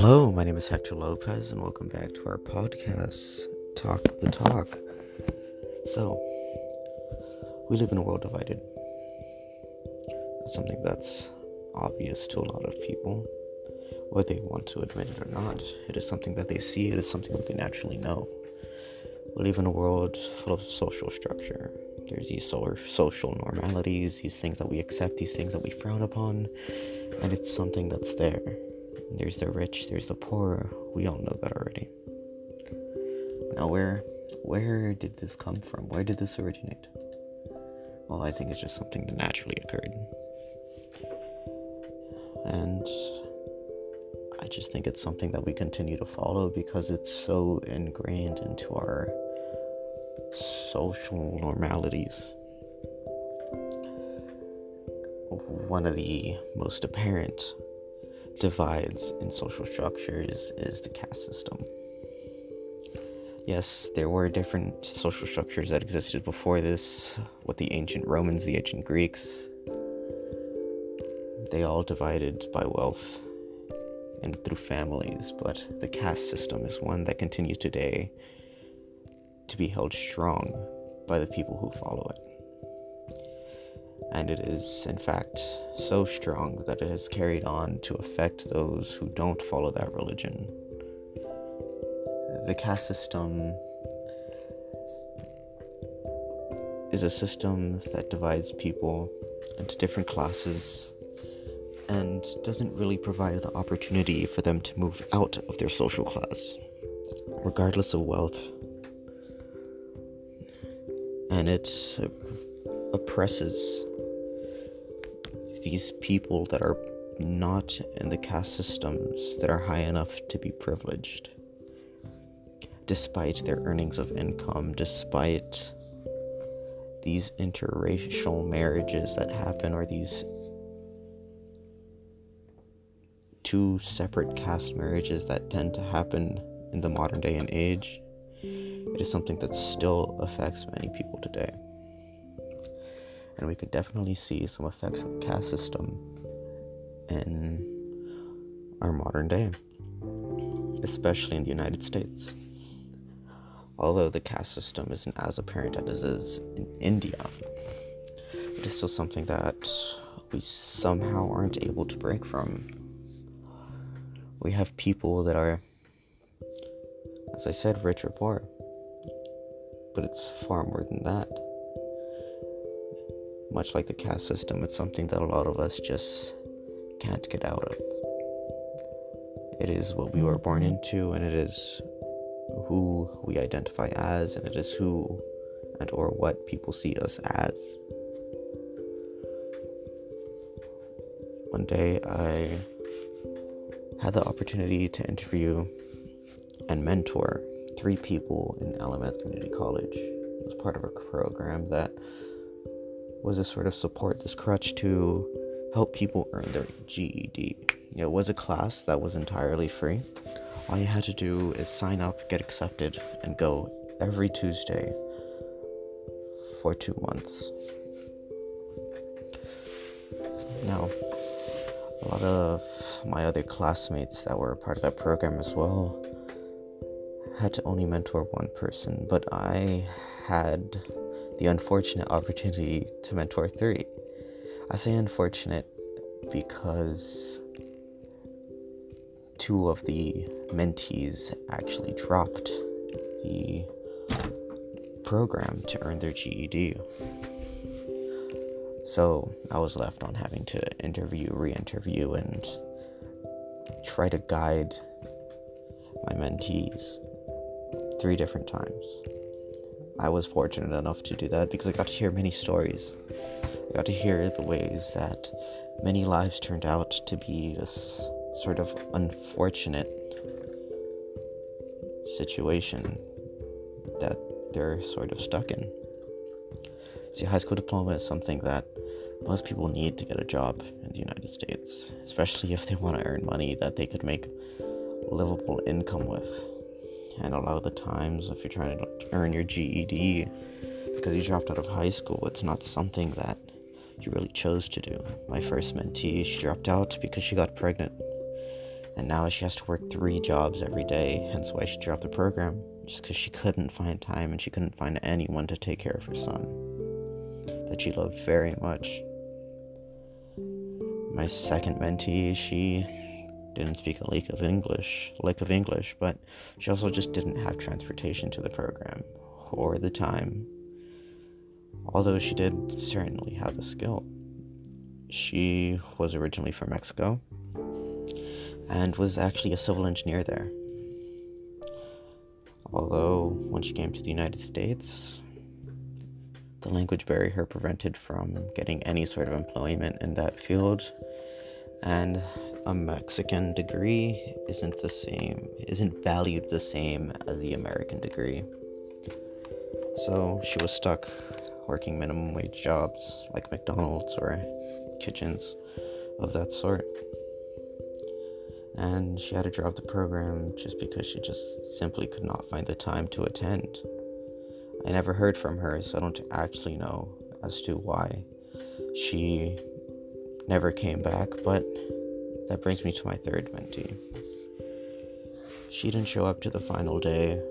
Hello, my name is Hector Lopez, and welcome back to our podcast, Talk the Talk. So, we live in a world divided. That's something that's obvious to a lot of people, whether they want to admit it or not. It is something that they see, it is something that they naturally know. We live in a world full of social structure. There's these social normalities, these things that we accept, these things that we frown upon, and it's something that's there. There's the rich, there's the poor, we all know that already. Now where did this come from? Where did this originate? Well, I think it's just something that naturally occurred. And I just think it's something that we continue to follow because it's so ingrained into our social normalities. One of the most apparent divides in social structures is the caste system. Yes, there were different social structures that existed before this, with the ancient Romans, the ancient Greeks. They all divided by wealth and through families, but the caste system is one that continues today to be held strong by the people who follow it. And it is, in fact, so strong that it has carried on to affect those who don't follow that religion. The caste system is a system that divides people into different classes and doesn't really provide the opportunity for them to move out of their social class, regardless of wealth. And it oppresses these people that are not in the caste systems that are high enough to be privileged, despite their earnings of income, despite these interracial marriages that happen, or these two separate caste marriages that tend to happen in the modern day and age. It is something that still affects many people today. And we could definitely see some effects of the caste system in our modern day, especially in the United States. Although the caste system isn't as apparent as it is in India, it is still something that we somehow aren't able to break from. We have people that are, as I said, rich or poor, but it's far more than that. Much like the caste system, it's something that a lot of us just can't get out of. It is what we were born into, and it is who we identify as, and it is who and or what people see us as. One day I had the opportunity to interview and mentor 3 people in Alamance Community College. It was part of a program that was a sort of support, this crutch to help people earn their GED. It was a class that was entirely free. All you had to do is sign up, get accepted, and go every Tuesday for 2 months. Now, a lot of my other classmates that were a part of that program as well had to only mentor one person, but I had the unfortunate opportunity to mentor 3. I say unfortunate because 2 of the mentees actually dropped the program to earn their GED. So I was left on having to interview, re-interview, and try to guide my mentees 3 different times. I was fortunate enough to do that because I got to hear many stories. I got to hear the ways that many lives turned out to be this sort of unfortunate situation that they're sort of stuck in. See, a high school diploma is something that most people need to get a job in the United States, especially if they want to earn money that they could make livable income with. And a lot of the times, if you're trying to earn your GED because you dropped out of high school, it's not something that you really chose to do. My first mentee, she dropped out because she got pregnant. and now she has to work 3 jobs every day, hence why she dropped the program, just because she couldn't find time and she couldn't find anyone to take care of her son, that she loved very much. My second mentee, she didn't speak a lick of English, but she also just didn't have transportation to the program or the time. Although she did certainly have the skill. She was originally from Mexico and was actually a civil engineer there. Although when she came to the United States, the language barrier prevented from getting any sort of employment in that field, and a Mexican degree isn't valued the same as the American degree. So she was stuck working minimum wage jobs like McDonald's or kitchens of that sort. And she had to drop the program just because she just simply could not find the time to attend. I never heard from her, so I don't actually know as to why she never came back, but that brings me to my third mentee. She didn't show up to the final day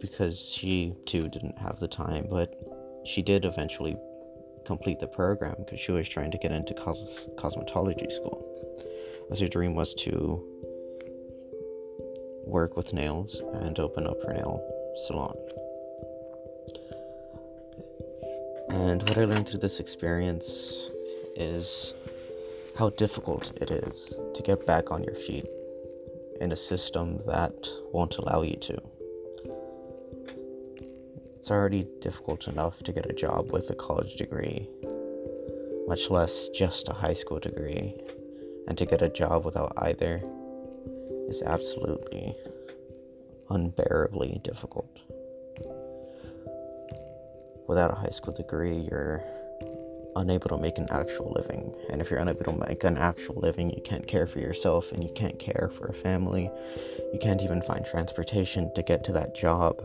because she too didn't have the time, but she did eventually complete the program because she was trying to get into cosmetology school, as her dream was to work with nails and open up her nail salon. And what I learned through this experience is how difficult it is to get back on your feet in a system that won't allow you to. It's already difficult enough to get a job with a college degree, much less just a high school degree, and to get a job without either is absolutely unbearably difficult. Without a high school degree, you're unable to make an actual living, and if you're unable to make an actual living, you can't care for yourself and you can't care for a family. You can't even find transportation to get to that job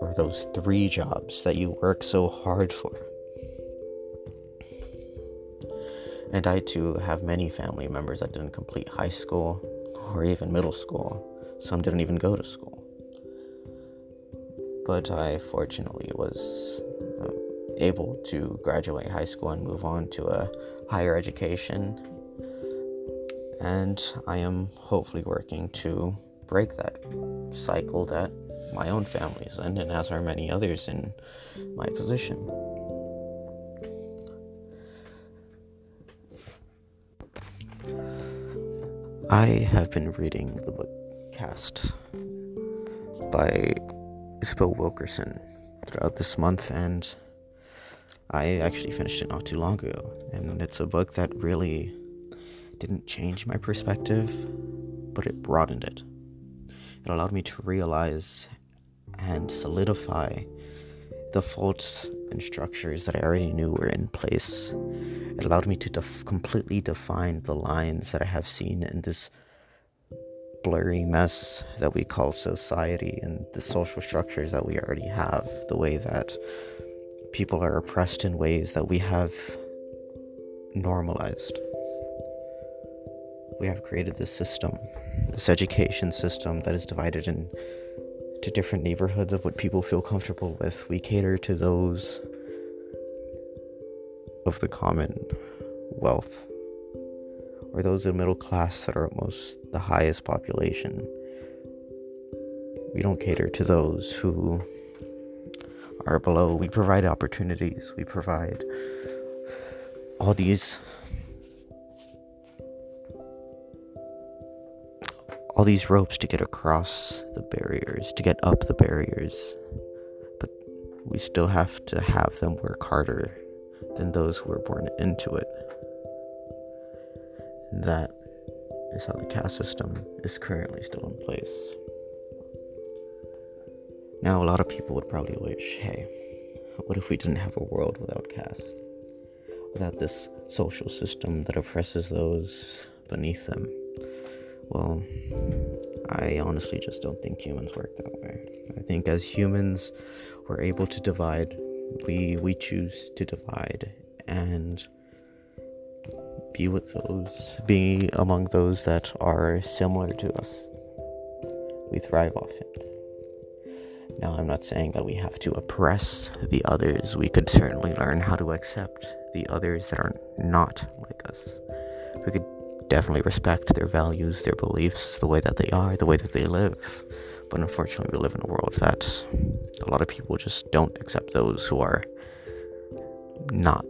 or those 3 jobs that you work so hard for. And I too have many family members that didn't complete high school or even middle school. Some didn't even go to school. But I fortunately was able to graduate high school and move on to a higher education, and I am hopefully working to break that cycle that my own family is in, and as are many others in my position. I have been reading the book Caste by Isabel Wilkerson throughout this month, and I actually finished it not too long ago, and it's a book that really didn't change my perspective, but it broadened it. It allowed me to realize and solidify the faults and structures that I already knew were in place. It allowed me to completely define the lines that I have seen in this blurry mess that we call society, and the social structures that we already have, the way that people are oppressed in ways that we have normalized. We have created this system, this education system that is divided into different neighborhoods of what people feel comfortable with. We cater to those of the common wealth, or those in the middle class that are most the highest population. We don't cater to those who are below. We provide opportunities. We provide all these ropes to get across the barriers, to get up the barriers. But we still have to have them work harder than those who were born into it. That is how the caste system is currently still in place. Now, a lot of people would probably wish, hey, what if we didn't have a world without caste? Without this social system that oppresses those beneath them? Well, I honestly just don't think humans work that way. I think as humans, we're able to divide. We choose to divide, and be with those, be among those that are similar to us. We thrive off it. Now, I'm not saying that we have to oppress the others. We could certainly learn how to accept the others that are not like us. We could definitely respect their values, their beliefs, the way that they are, the way that they live. But unfortunately, we live in a world that a lot of people just don't accept those who are not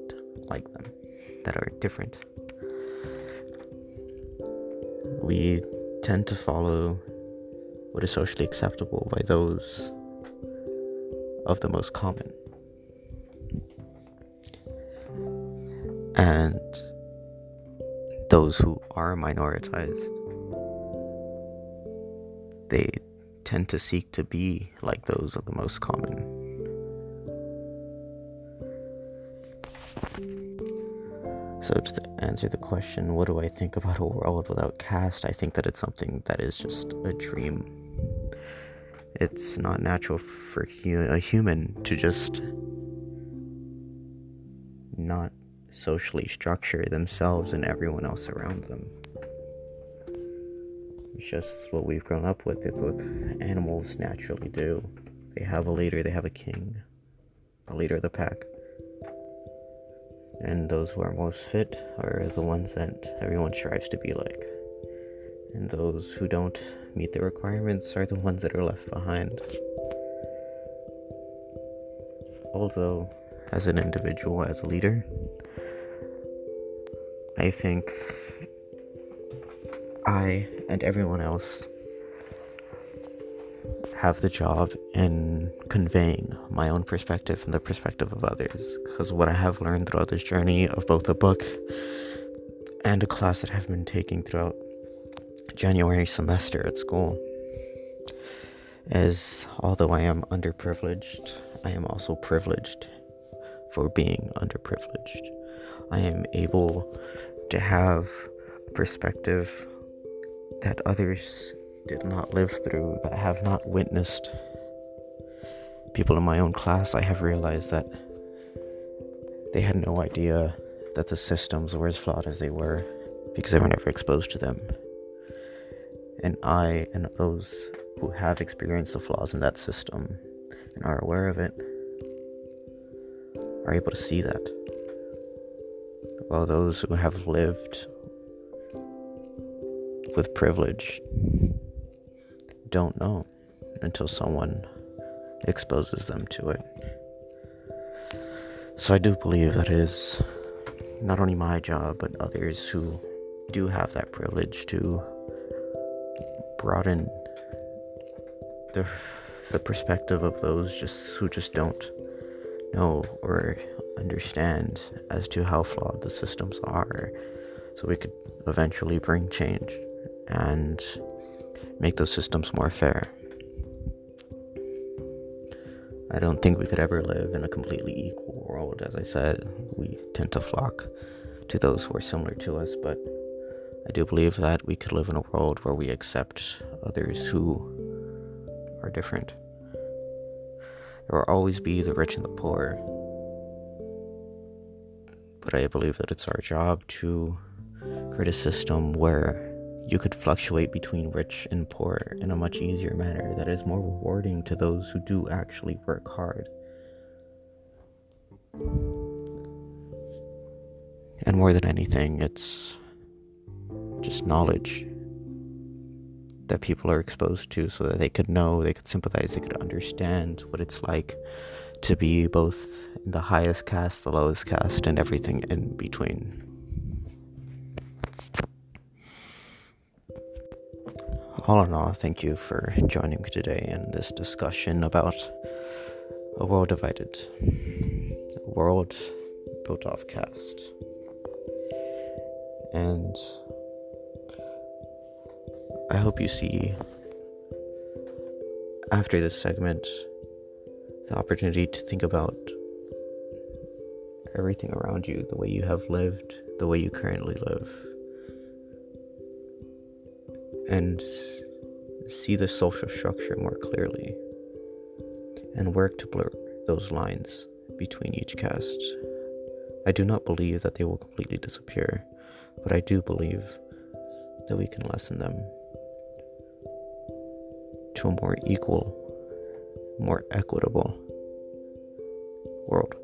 like them, that are different. We tend to follow what is socially acceptable by those of the most common. And those who are minoritized, they tend to seek to be like those of the most common. So to answer the question, what do I think about a world without caste? I think that it's something that is just a dream. It's not natural for a human to just not socially structure themselves and everyone else around them. It's just what we've grown up with. It's what animals naturally do. They have a leader, they have a king, a leader of the pack. And those who are most fit are the ones that everyone strives to be like. And those who don't meet the requirements are the ones that are left behind. Although, as an individual, as a leader, I think I and everyone else have the job in conveying my own perspective and the perspective of others, because what I have learned throughout this journey of both a book and a class that I've been taking throughout January semester at school is, although I am underprivileged, I am also privileged for being underprivileged. I am able to have a perspective that others did not live through, that I have not witnessed. People in my own class, I have realized that they had no idea that the systems were as flawed as they were because they were never exposed to them. And I and those who have experienced the flaws in that system and are aware of it are able to see that. While those who have lived with privilege don't know until someone exposes them to it. So I do believe that it is not only my job, but others who do have that privilege to broaden the perspective of those who just don't know or understand as to how flawed the systems are, so we could eventually bring change and make those systems more fair. I don't think we could ever live in a completely equal world. As I said, we tend to flock to those who are similar to us, but I do believe that we could live in a world where we accept others who are different. There will always be the rich and the poor, but I believe that it's our job to create a system where you could fluctuate between rich and poor in a much easier manner that is more rewarding to those who do actually work hard. And more than anything, it's just knowledge that people are exposed to so that they could know, they could sympathize, they could understand what it's like to be both in the highest caste, the lowest caste, and everything in between. All in all, thank you for joining me today in this discussion about a world divided, a world built off caste. And I hope you see, after this segment, the opportunity to think about everything around you, the way you have lived, the way you currently live, and see the social structure more clearly, and work to blur those lines between each caste. I I do not believe that they will completely disappear, but I do believe that we can lessen them to a more equal, more equitable world.